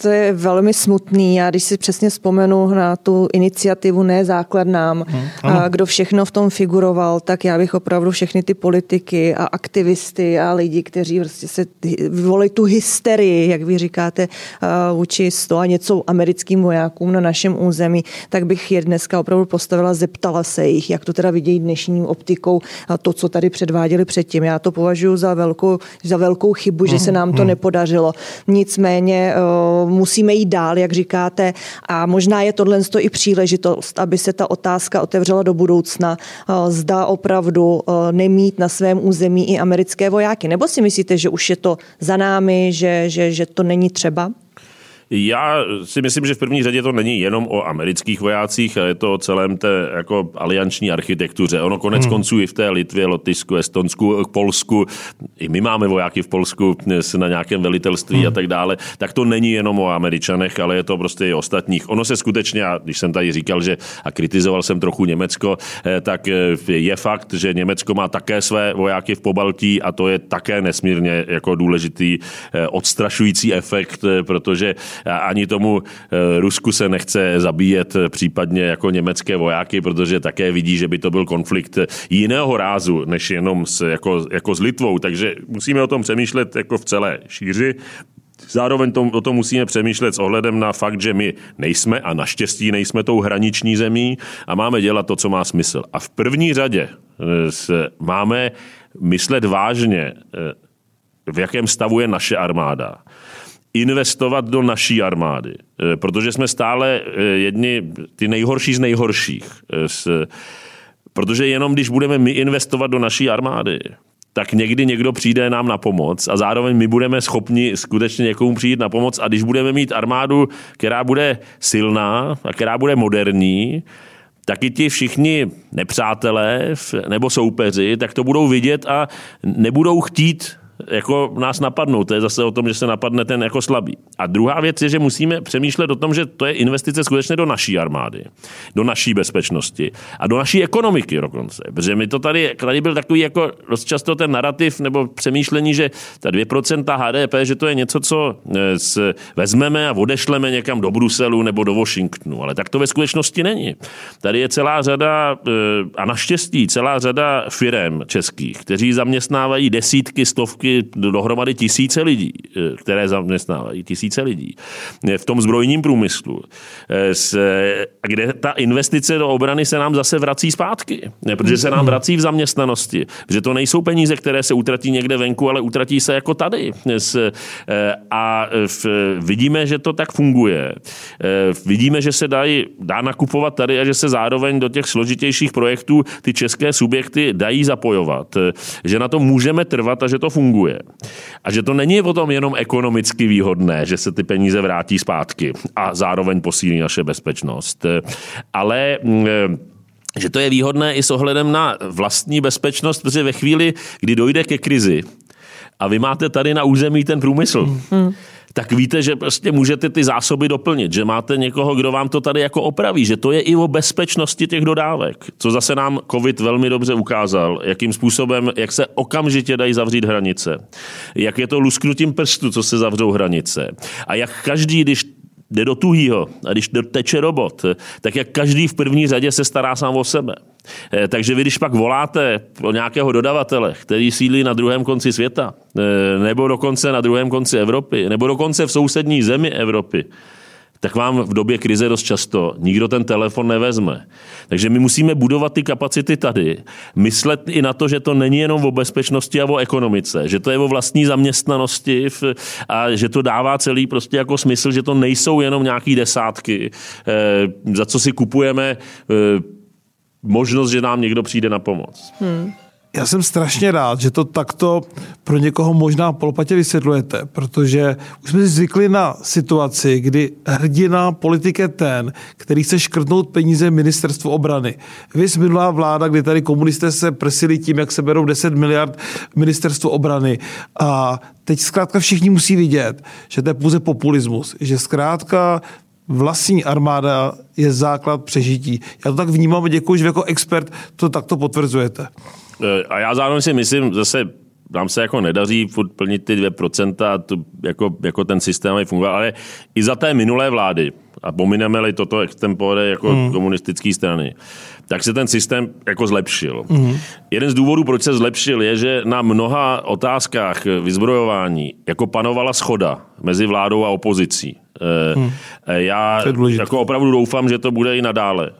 To je velmi smutný. Já když si přesně vzpomenu na tu iniciativu Ne základnám, a kdo všechno v tom figuroval, tak já bych opravdu všechny ty politiky a aktivisty a lidi, kteří prostě se vyvolili tu hysterii, jak vy říkáte, vůči 100 a něco americkým vojákům na našem území, tak bych je dneska opravdu postavila, zeptala se jich, jak to teda vidějí dnešním optikou a to, co tady předváděli předtím. Já to považuji za velkou chybu, že se nám to nepodařilo. Nicméně musíme jít dál, jak říkáte, a možná je tohle i příležitost, aby se ta otázka otevřela do budoucna, zda opravdu nemít na svém území i americké vojáky. Nebo si myslíte, že už je to za námi, že to není třeba? Já si myslím, že v první řadě to není jenom o amerických vojácích, ale je to o celém té jako alianční architektuře. Ono konec konců i v té Litvě, Lotyšsku, Estonsku, Polsku, i my máme vojáky v Polsku na nějakém velitelství a tak dále, tak to není jenom o Američanech, ale je to prostě i ostatních. Ono se skutečně, když jsem tady říkal, že a kritizoval jsem trochu Německo, tak je fakt, že Německo má také své vojáky v Pobaltí a to je také nesmírně jako důležitý odstrašující efekt, protože ani tomu Rusku se nechce zabíjet případně jako německé vojáky, protože také vidí, že by to byl konflikt jiného rázu, než jenom jako s Litvou. Takže musíme o tom přemýšlet jako v celé šíři. Zároveň o tom musíme přemýšlet s ohledem na fakt, že my nejsme a naštěstí nejsme tou hraniční zemí a máme dělat to, co má smysl. A v první řadě máme myslet vážně, v jakém stavu je naše armáda. Investovat do naší armády, protože jsme stále jedni ty nejhorší z nejhorších. Protože jenom když budeme my investovat do naší armády, tak někdy někdo přijde nám na pomoc a zároveň my budeme schopni skutečně někomu přijít na pomoc. A když budeme mít armádu, která bude silná a která bude moderní, tak i ti všichni nepřátelé nebo soupeři, tak to budou vidět a nebudou chtít jako nás napadnou. To je zase o tom, že se napadne ten jako slabý. A druhá věc je, že musíme přemýšlet o tom, že to je investice skutečně do naší armády, do naší bezpečnosti a do naší ekonomiky dokonce. Protože mi to tady byl takový jako dost často ten narativ nebo přemýšlení, že ta 2% HDP, že to je něco, co vezmeme a odešleme někam do Bruselu nebo do Washingtonu. Ale tak to ve skutečnosti není. Tady je celá řada a naštěstí celá řada firem českých, kteří zaměstnávají desítky, stovky dohromady tisíce lidí, které zaměstnávají tisíce lidí v tom zbrojním průmyslu, kde ta investice do obrany se nám zase vrací zpátky, protože se nám vrací v zaměstnanosti, protože to nejsou peníze, které se utratí někde venku, ale utratí se jako tady. A vidíme, že to tak funguje. Vidíme, že se dá nakupovat tady a že se zároveň do těch složitějších projektů ty české subjekty dají zapojovat. Že na to můžeme trvat a že to funguje. A že to není potom jenom ekonomicky výhodné, že se ty peníze vrátí zpátky a zároveň posílí naše bezpečnost. Ale že to je výhodné i s ohledem na vlastní bezpečnost, protože ve chvíli, kdy dojde ke krizi a vy máte tady na území ten průmysl, tak víte, že prostě můžete ty zásoby doplnit, že máte někoho, kdo vám to tady jako opraví, že to je i o bezpečnosti těch dodávek, co zase nám COVID velmi dobře ukázal, jakým způsobem, jak se okamžitě dají zavřít hranice, jak je to lusknutím prstu, co se zavřou hranice a jak každý, když jde do tuhýho a když teče robot, tak jak každý v první řadě se stará sám o sebe. Takže vy, když pak voláte o nějakého dodavatele, který sídlí na druhém konci světa, nebo dokonce na druhém konci Evropy, nebo dokonce v sousední zemi Evropy, tak vám v době krize dost často nikdo ten telefon nevezme. Takže my musíme budovat ty kapacity tady. Myslet i na to, že to není jenom o bezpečnosti a o ekonomice, že to je o vlastní zaměstnanosti a že to dává celý prostě jako smysl, že to nejsou jenom nějaký desátky, za co si kupujeme možnost, že nám někdo přijde na pomoc. Já jsem strašně rád, že to takto pro někoho možná polopatě vysvětlujete, protože už jsme si zvykli na situaci, kdy hrdina politik je ten, který chce škrtnout peníze ministerstvu obrany. Vys minulá vláda, kdy tady komunisté se prsili tím, jak se berou 10 miliard ministerstvu obrany. A teď zkrátka všichni musí vidět, že to je pouze populismus, že zkrátka vlastní armáda je základ přežití. Já to tak vnímám a děkuji, že jako expert to takto potvrzujete. A já zároveň si myslím, zase nám se jako nedaří furt plnit ty 2%, to jako ten systém funguje, ale i za té minulé vlády, a pomineme-li toto extempore jako komunistické strany, tak se ten systém jako zlepšil. Jeden z důvodů, proč se zlepšil, je, že na mnoha otázkách vyzbrojování jako panovala shoda mezi vládou a opozicí. Já jako opravdu doufám, že to bude i nadále,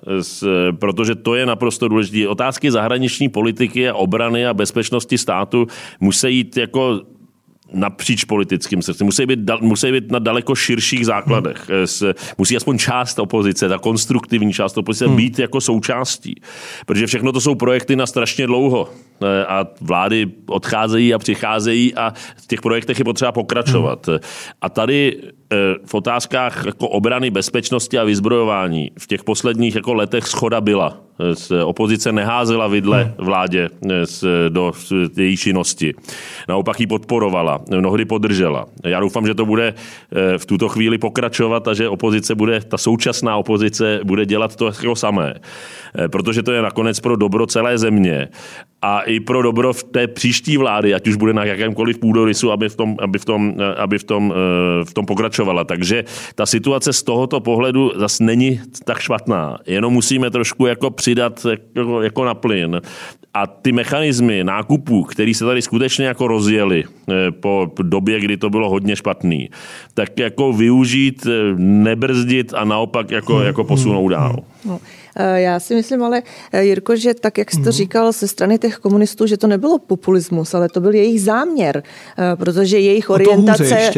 protože to je naprosto důležité. Otázky zahraniční politiky a obrany a bezpečnosti státu musí jít jako napříč politickým srdcem. Musí být na daleko širších základech. Musí aspoň část opozice, ta konstruktivní část opozice být jako součástí. Protože všechno to jsou projekty na strašně dlouho. A vlády odcházejí a přicházejí a v těch projektech je potřeba pokračovat. A tady v otázkách jako obrany, bezpečnosti a vyzbrojování v těch posledních jako letech shoda byla. Opozice neházela vidle vládě do její činnosti. Naopak ji podporovala, mnohdy podržela. Já doufám, že to bude v tuto chvíli pokračovat a že opozice bude, ta současná opozice bude dělat to samé. Protože to je nakonec pro dobro celé země. a i pro dobro v té příští vlády, ať už bude na jakémkoliv půdorysu, aby v tom pokračovala. Takže ta situace z tohoto pohledu zase není tak špatná. Jenom musíme trošku jako přidat jako na plyn. A ty mechanismy nákupů, které se tady skutečně jako rozjeli po době, kdy to bylo hodně špatný, tak jako využít, nebrzdit a naopak jako posunout dál. No. Já si myslím ale, Jirko, že tak, jak jsi to říkal ze strany těch komunistů, že to nebylo populismus, ale to byl jejich záměr, protože jejich orientace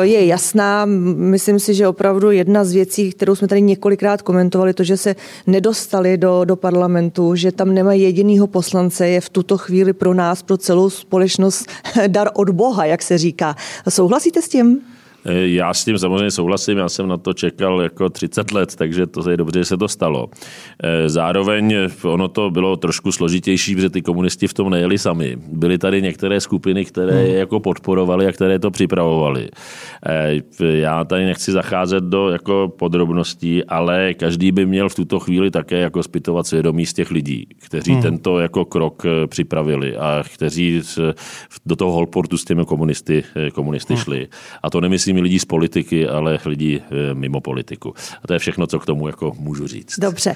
je jasná. Myslím si, že opravdu jedna z věcí, kterou jsme tady několikrát komentovali, to, že se nedostali do parlamentu, že tam nemají jedinýho poslance, je v tuto chvíli pro nás, pro celou společnost dar od Boha, jak se říká. Souhlasíte s tím? Já s tím samozřejmě souhlasím, já jsem na to čekal jako 30 let, takže to je dobře, že se to stalo. Zároveň ono to bylo trošku složitější, protože ty komunisti v tom nejeli sami. Byly tady některé skupiny, které je jako podporovaly a které to připravovaly. Já tady nechci zacházet do jako podrobností, ale každý by měl v tuto chvíli také jako zpytovat svědomí z těch lidí, kteří tento jako krok připravili a kteří do toho holportu s těmi komunisty šli. A to nemyslím lidí z politiky, ale lidí mimo politiku. A to je všechno, co k tomu jako můžu říct. Dobře,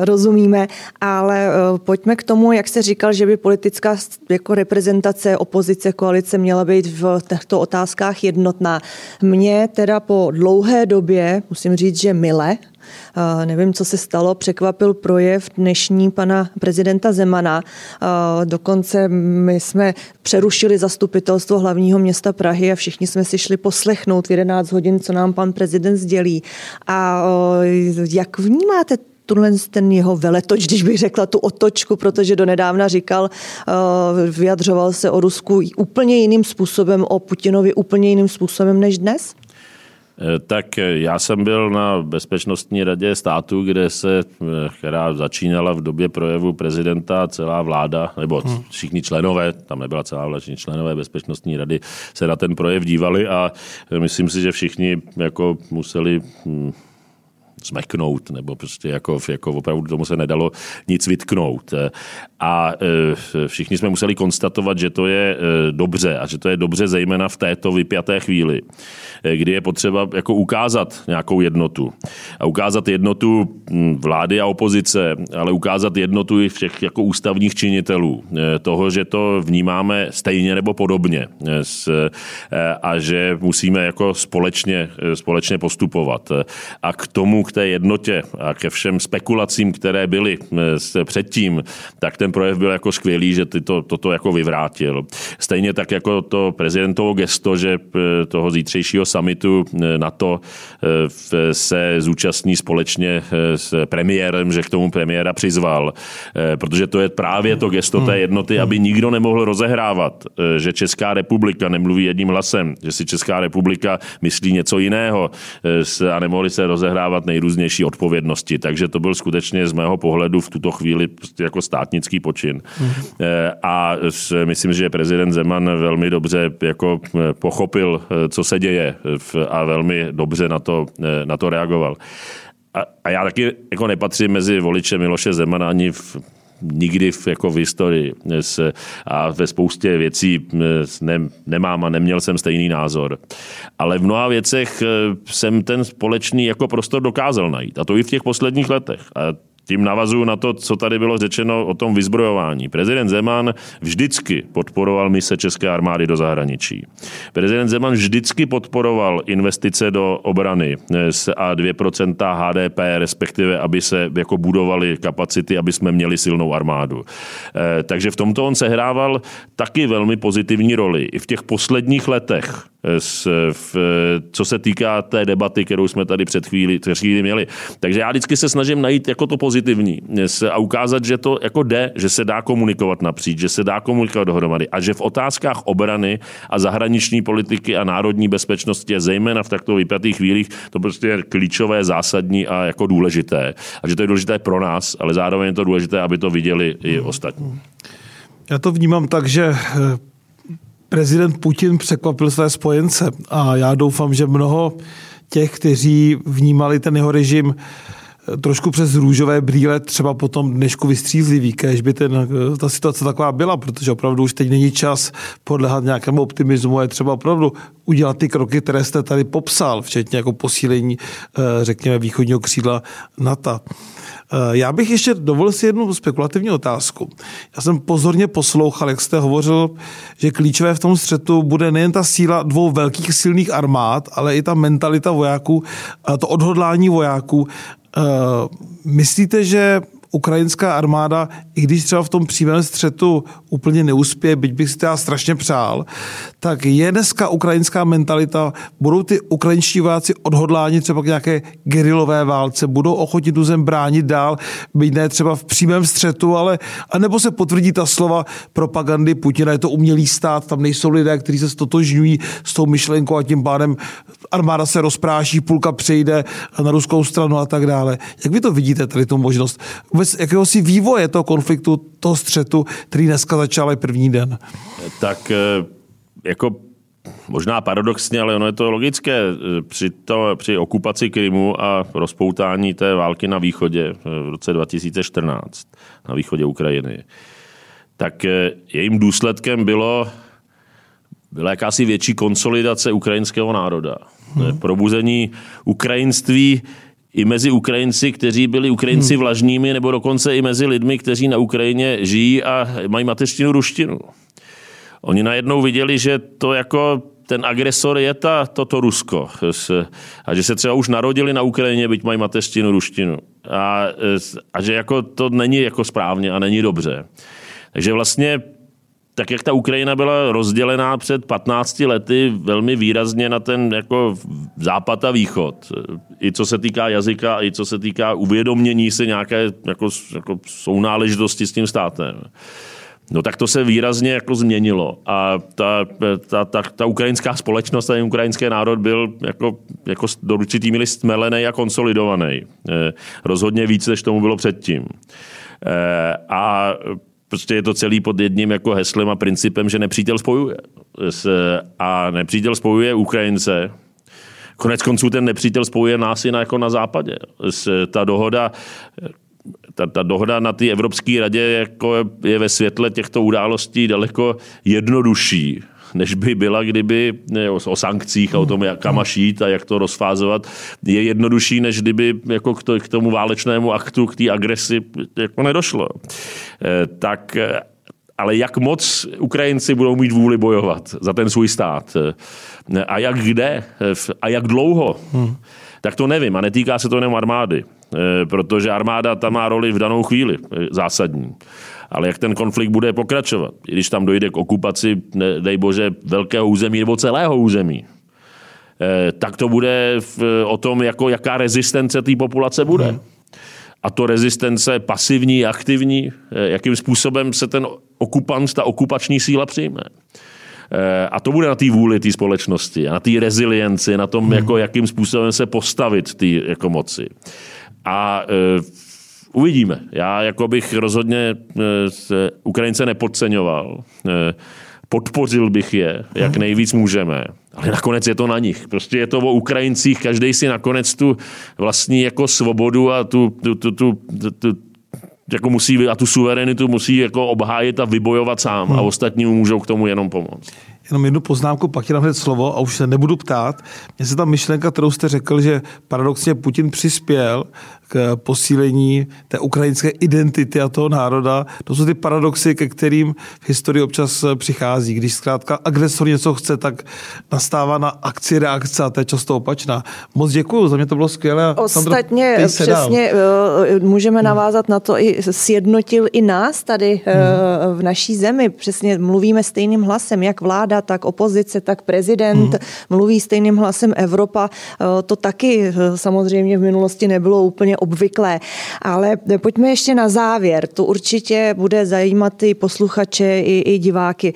rozumíme, ale pojďme k tomu, jak se říkal, že by politická jako reprezentace, opozice, koalice měla být v těchto otázkách jednotná. Mně teda po dlouhé době, musím říct, že mile, nevím, co se stalo, překvapil projev dnešní pana prezidenta Zemana. Dokonce my jsme přerušili zastupitelstvo hlavního města Prahy a všichni jsme si šli poslechnout v 11 hodin, co nám pan prezident sdělí. A jak vnímáte ten jeho veletoč, když bych řekla tu otočku, protože donedávna říkal, vyjadřoval se o Rusku úplně jiným způsobem, o Putinovi úplně jiným způsobem než dnes? Tak já jsem byl na bezpečnostní radě státu, která začínala v době projevu prezidenta, celá vláda, nebo všichni členové, tam nebyla celá vláda, všichni členové bezpečnostní rady se na ten projev dívali a myslím si, že všichni jako museli zmeknout, nebo prostě jako opravdu tomu se nedalo nic vytknout. A všichni jsme museli konstatovat, že to je dobře a že to je dobře zejména v této vypjaté chvíli, kdy je potřeba jako ukázat nějakou jednotu. A ukázat jednotu vlády a opozice, ale ukázat jednotu i všech jako ústavních činitelů. Toho, že to vnímáme stejně nebo podobně a že musíme jako společně postupovat. A k tomu, k té jednotě a ke všem spekulacím, které byly předtím, tak ten projev byl jako skvělý, že toto jako vyvrátil. Stejně tak jako to prezidentovo gesto, že toho zítřejšího summitu NATO se zúčastní společně s premiérem, že k tomu premiéra přizval. Protože to je právě to gesto té jednoty, aby nikdo nemohl rozehrávat, že Česká republika nemluví jedním hlasem, že si Česká republika myslí něco jiného a nemohli se rozehrávat nejrůznější odpovědnosti. Takže to byl skutečně z mého pohledu v tuto chvíli jako státnický počin. A myslím, že prezident Zeman velmi dobře jako pochopil, co se děje a velmi dobře na to reagoval. A já taky jako nepatřím mezi voliče Miloše Zemana ani nikdy jako v historii a ve spoustě věcí nemám a neměl jsem stejný názor. Ale v mnoha věcech jsem ten společný jako prostor dokázal najít. A to i v těch posledních letech. A tím navazuju na to, co tady bylo řečeno o tom vyzbrojování. Prezident Zeman vždycky podporoval mise české armády do zahraničí. Prezident Zeman vždycky podporoval investice do obrany a 2% HDP, respektive, aby se jako budovaly kapacity, aby jsme měli silnou armádu. Takže v tomto on sehrával taky velmi pozitivní roli. I v těch posledních letech, co se týká té debaty, kterou jsme tady před chvíli měli. Takže já vždycky se snažím najít jako to pozitivní a ukázat, že to jako jde, že se dá komunikovat napříč, že se dá komunikovat dohromady a že v otázkách obrany a zahraniční politiky a národní bezpečnosti, zejména v takto vypjatých chvílích, to prostě je klíčové, zásadní a jako důležité. A že to je důležité pro nás, ale zároveň je to důležité, aby to viděli i ostatní. Já to vnímám tak, že prezident Putin překvapil své spojence a já doufám, že mnoho těch, kteří vnímali ten jeho režim trošku přes růžové brýle třeba potom dnešku vystřízlivý, kéž by ta situace taková byla, protože opravdu už teď není čas podlehat nějakému optimismu a je třeba opravdu udělat ty kroky, které jste tady popsal, včetně jako posílení, řekněme, východního křídla NATO. Já bych ještě dovolil si jednu spekulativní otázku. Já jsem pozorně poslouchal, jak jste hovořil, že klíčové v tom střetu bude nejen ta síla dvou velkých silných armád, ale i ta mentalita vojáků, to odhodlání vojáků. Myslíte, že ukrajinská armáda, i když třeba v tom přímém střetu úplně neuspěje, byť bych si to já strašně přál, tak je dneska ukrajinská mentalita, budou ty ukrajinští vojáci odhodláni třeba k nějaké gerilové válce, budou ochotni tu zem bránit dál, byť ne třeba v přímém střetu, ale anebo se potvrdí ta slova propagandy Putina, je to umělý stát, tam nejsou lidé, kteří se stotožňují s tou myšlenkou a tím pádem armáda se rozpráší, půlka přejde na ruskou stranu a tak dále. Jak vy to vidíte, tady tu možnost jakéhosi vývoje toho konfliktu, toho střetu, který dneska začal i první den? Tak jako možná paradoxně, ale ono je to logické. Při okupaci Krymu a rozpoutání té války na východě v roce 2014, na východě Ukrajiny, tak jejím důsledkem byla jakási větší konsolidace ukrajinského národa. Probuzení ukrajinství i mezi Ukrajinci, kteří byli Ukrajinci vlažními, nebo dokonce i mezi lidmi, kteří na Ukrajině žijí a mají mateřštinu ruštinu. Oni najednou viděli, že to jako ten agresor je toto Rusko. A že se třeba už narodili na Ukrajině, byť mají mateřštinu ruštinu. A že jako to není jako správně a není dobře. Takže vlastně tak jak ta Ukrajina byla rozdělená před 15 lety velmi výrazně na ten jako západ a východ, i co se týká jazyka, i co se týká uvědomění si nějaké jako sounáležitosti s tím státem. No tak to se výrazně jako změnilo a ta ukrajinská společnost, ten ukrajinský národ byl jako do určitý míry stmelený a konsolidovaný. Rozhodně víc, než tomu bylo předtím. A prostě je to celý pod jedním jako heslem a principem, že nepřítel spojuje. A nepřítel spojuje Ukrajince. Konec konců ten nepřítel spojuje nás i na západě. Ta dohoda na té Evropské radě je ve světle těchto událostí daleko jednodušší, než by byla, kdyby o sankcích a o tom, kam až jít a jak to rozfázovat, je jednodušší, než kdyby jako k tomu válečnému aktu, k té agresi jako nedošlo. Tak, ale jak moc Ukrajinci budou mít vůli bojovat za ten svůj stát? A jak kde? A jak dlouho? Tak to nevím a netýká se to jenom armády, protože armáda tam má roli v danou chvíli zásadní. Ale jak ten konflikt bude pokračovat, když tam dojde k okupaci, dej bože, velkého území nebo celého území, tak to bude o tom, jaká rezistence té populace bude. A to rezistence pasivní, aktivní, jakým způsobem se ten okupant, ta okupační síla přijme. A to bude na té vůli té společnosti, na té rezilienci, na tom, jakým způsobem se postavit té jako moci. A uvidíme. Já jako bych rozhodně Ukrajince nepodceňoval. Podpořil bych je, jak nejvíc můžeme. Ale nakonec je to na nich. Prostě je to o Ukrajincích. Každej si nakonec tu vlastní jako svobodu a tu musí, a tu suverenitu musí jako obhájit a vybojovat sám a ostatní můžou k tomu jenom pomoct. Jenom jednu poznámku, pak jenom hned slovo a už se nebudu ptát. Mně se ta myšlenka, kterou jste řekl, že paradoxně Putin přispěl k posílení té ukrajinské identity a toho národa, to jsou ty paradoxy, ke kterým v historii občas přichází. Když zkrátka agresor něco chce, tak nastává na akci reakce a to je často opačná. Moc děkuju, za mě to bylo skvělé. Ostatně Sandro, přesně můžeme navázat na to, i sjednotil i nás tady v naší zemi. Přesně mluvíme stejným hlasem, jak vláda, tak opozice, tak prezident, mluví stejným hlasem Evropa. To taky samozřejmě v minulosti nebylo úplně obvyklé. Ale pojďme ještě na závěr. To určitě bude zajímat i posluchače, i diváky.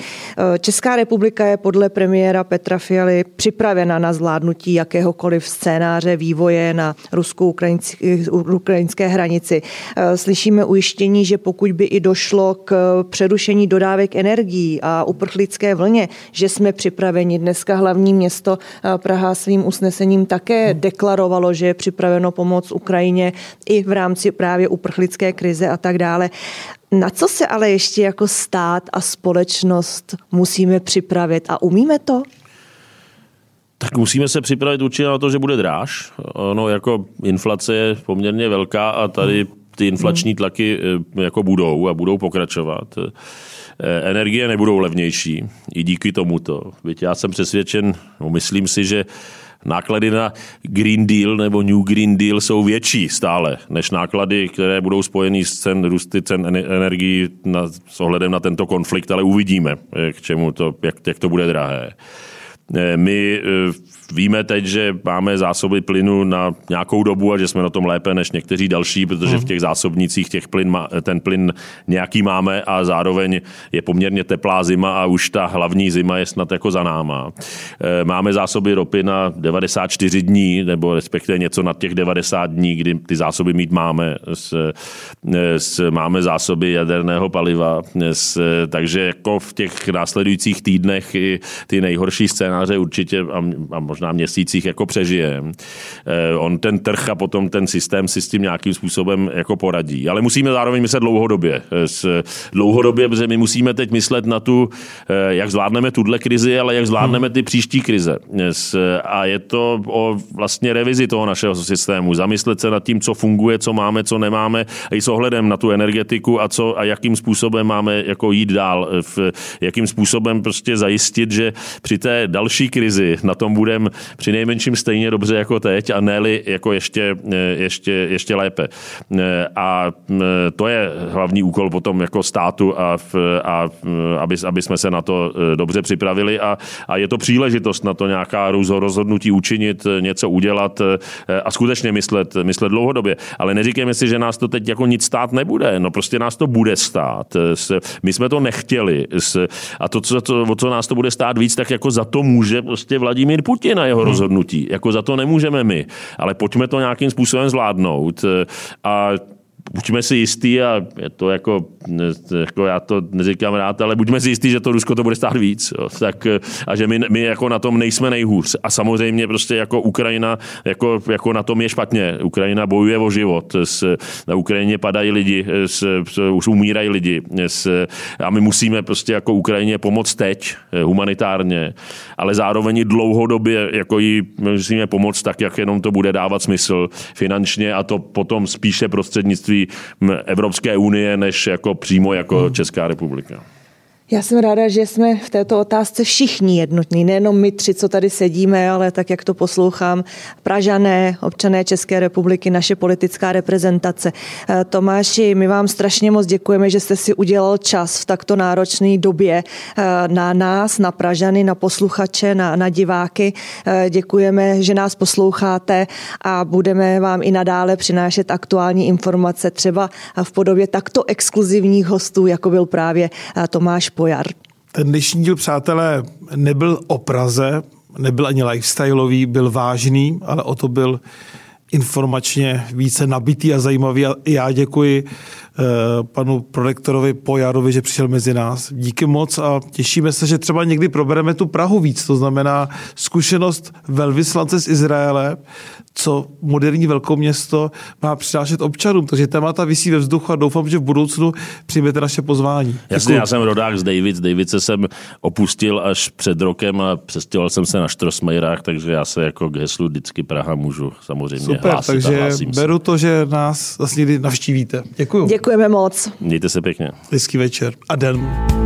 Česká republika je podle premiéra Petra Fialy připravena na zvládnutí jakéhokoliv scénáře vývoje na rusko-ukrajinské hranici. Slyšíme ujištění, že pokud by i došlo k přerušení dodávek energií a uprchlické vlně, že jsme připraveni. Dneska hlavní město Praha svým usnesením také deklarovalo, že je připraveno pomoc Ukrajině i v rámci právě uprchlické krize a tak dále. Na co se ale ještě jako stát a společnost musíme připravit a umíme to? Tak musíme se připravit určitě na to, že bude dráž. No, jako inflace je poměrně velká a tady ty inflační tlaky jako budou a budou pokračovat. Energie nebudou levnější i díky tomuto. Víte, já jsem přesvědčen, myslím si, že náklady na Green Deal nebo New Green Deal jsou větší stále než náklady, které budou spojeny s růsty cen energií s ohledem na tento konflikt, ale uvidíme, k čemu to, jak to bude drahé. My víme teď, že máme zásoby plynu na nějakou dobu a že jsme na tom lépe než někteří další, protože v těch zásobnicích ten plyn nějaký máme a zároveň je poměrně teplá zima a už ta hlavní zima je snad jako za náma. Máme zásoby ropy na 94 dní, nebo respektive něco nad těch 90 dní, kdy ty zásoby mít máme. Máme zásoby jaderného paliva, takže jako v těch následujících týdnech i ty nejhorší scénáře určitě a možná měsících jako přežijeme. On ten trh a potom ten systém si s tím nějakým způsobem jako poradí. Ale musíme zároveň myslet dlouhodobě. Dlouhodobě, protože my musíme teď myslet na tu, jak zvládneme tuhle krizi, ale jak zvládneme ty příští krize. A je to o vlastně revizi toho našeho systému. Zamyslet se nad tím, co funguje, co máme, co nemáme, a i s ohledem na tu energetiku a jakým způsobem máme jako jít dál. Jakým způsobem prostě zajistit, že při té další krizi na tom budeme při nejmenším stejně dobře jako teď a ne-li jako ještě lépe. A to je hlavní úkol potom jako státu aby jsme se na to dobře připravili a je to příležitost na to nějaká rozhodnutí učinit, něco udělat a skutečně myslet dlouhodobě. Ale neříkejme si, že nás to teď jako nic stát nebude. No prostě nás to bude stát. My jsme to nechtěli. A o co nás to bude stát víc, tak jako za to může prostě Vladimír Putin a jeho rozhodnutí. Jako za to nemůžeme my, ale pojďme to nějakým způsobem zvládnout a buďme si jistí, a je to jako já to neříkám rád, ale buďme si jistí, že to Rusko to bude stát víc. Jo. Tak, a že my jako na tom nejsme nejhůř. A samozřejmě prostě jako Ukrajina jako na tom je špatně. Ukrajina bojuje o život. Na Ukrajině padají lidi, už umírají lidi. A my musíme prostě jako Ukrajině pomoct teď humanitárně, ale zároveň dlouhodobě jako jí musíme pomoct tak, jak jenom to bude dávat smysl finančně a to potom spíše prostřednictvím Evropské unie, než jako přímo jako Česká republika. Já jsem ráda, že jsme v této otázce všichni jednotní, nejenom my tři, co tady sedíme, ale tak, jak to poslouchám, Pražané, občané České republiky, naše politická reprezentace. Tomáši, my vám strašně moc děkujeme, že jste si udělal čas v takto náročné době na nás, na Pražany, na posluchače, na diváky. Děkujeme, že nás posloucháte a budeme vám i nadále přinášet aktuální informace, třeba v podobě takto exkluzivních hostů, jako byl právě Tomáš Pojar. Ten dnešní díl, přátelé, nebyl o Praze, nebyl ani lifestyleový, byl vážný, ale o to byl informačně více nabitý a zajímavý. A já děkuji panu prorektorovi Pojarovi, že přišel mezi nás. Díky moc a těšíme se, že třeba někdy probereme tu Prahu víc. To znamená zkušenost velvyslance z Izraele, co moderní velkoměsto má přinášet občanům. Takže témata visí ve vzduchu a doufám, že v budoucnu přijmete naše pozvání. Jasně, já jsem rodák z Davidic. Davidice jsem opustil až před rokem a přestěhoval jsem se na Štrosmajerák, takže já se jako k heslu Dycky Praha můžu samozřejmě super, hlásit. Takže beru to, že nás vlastně navštívíte. Děkuju. Děkujeme moc. Mějte se pěkně. Hezký večer a den.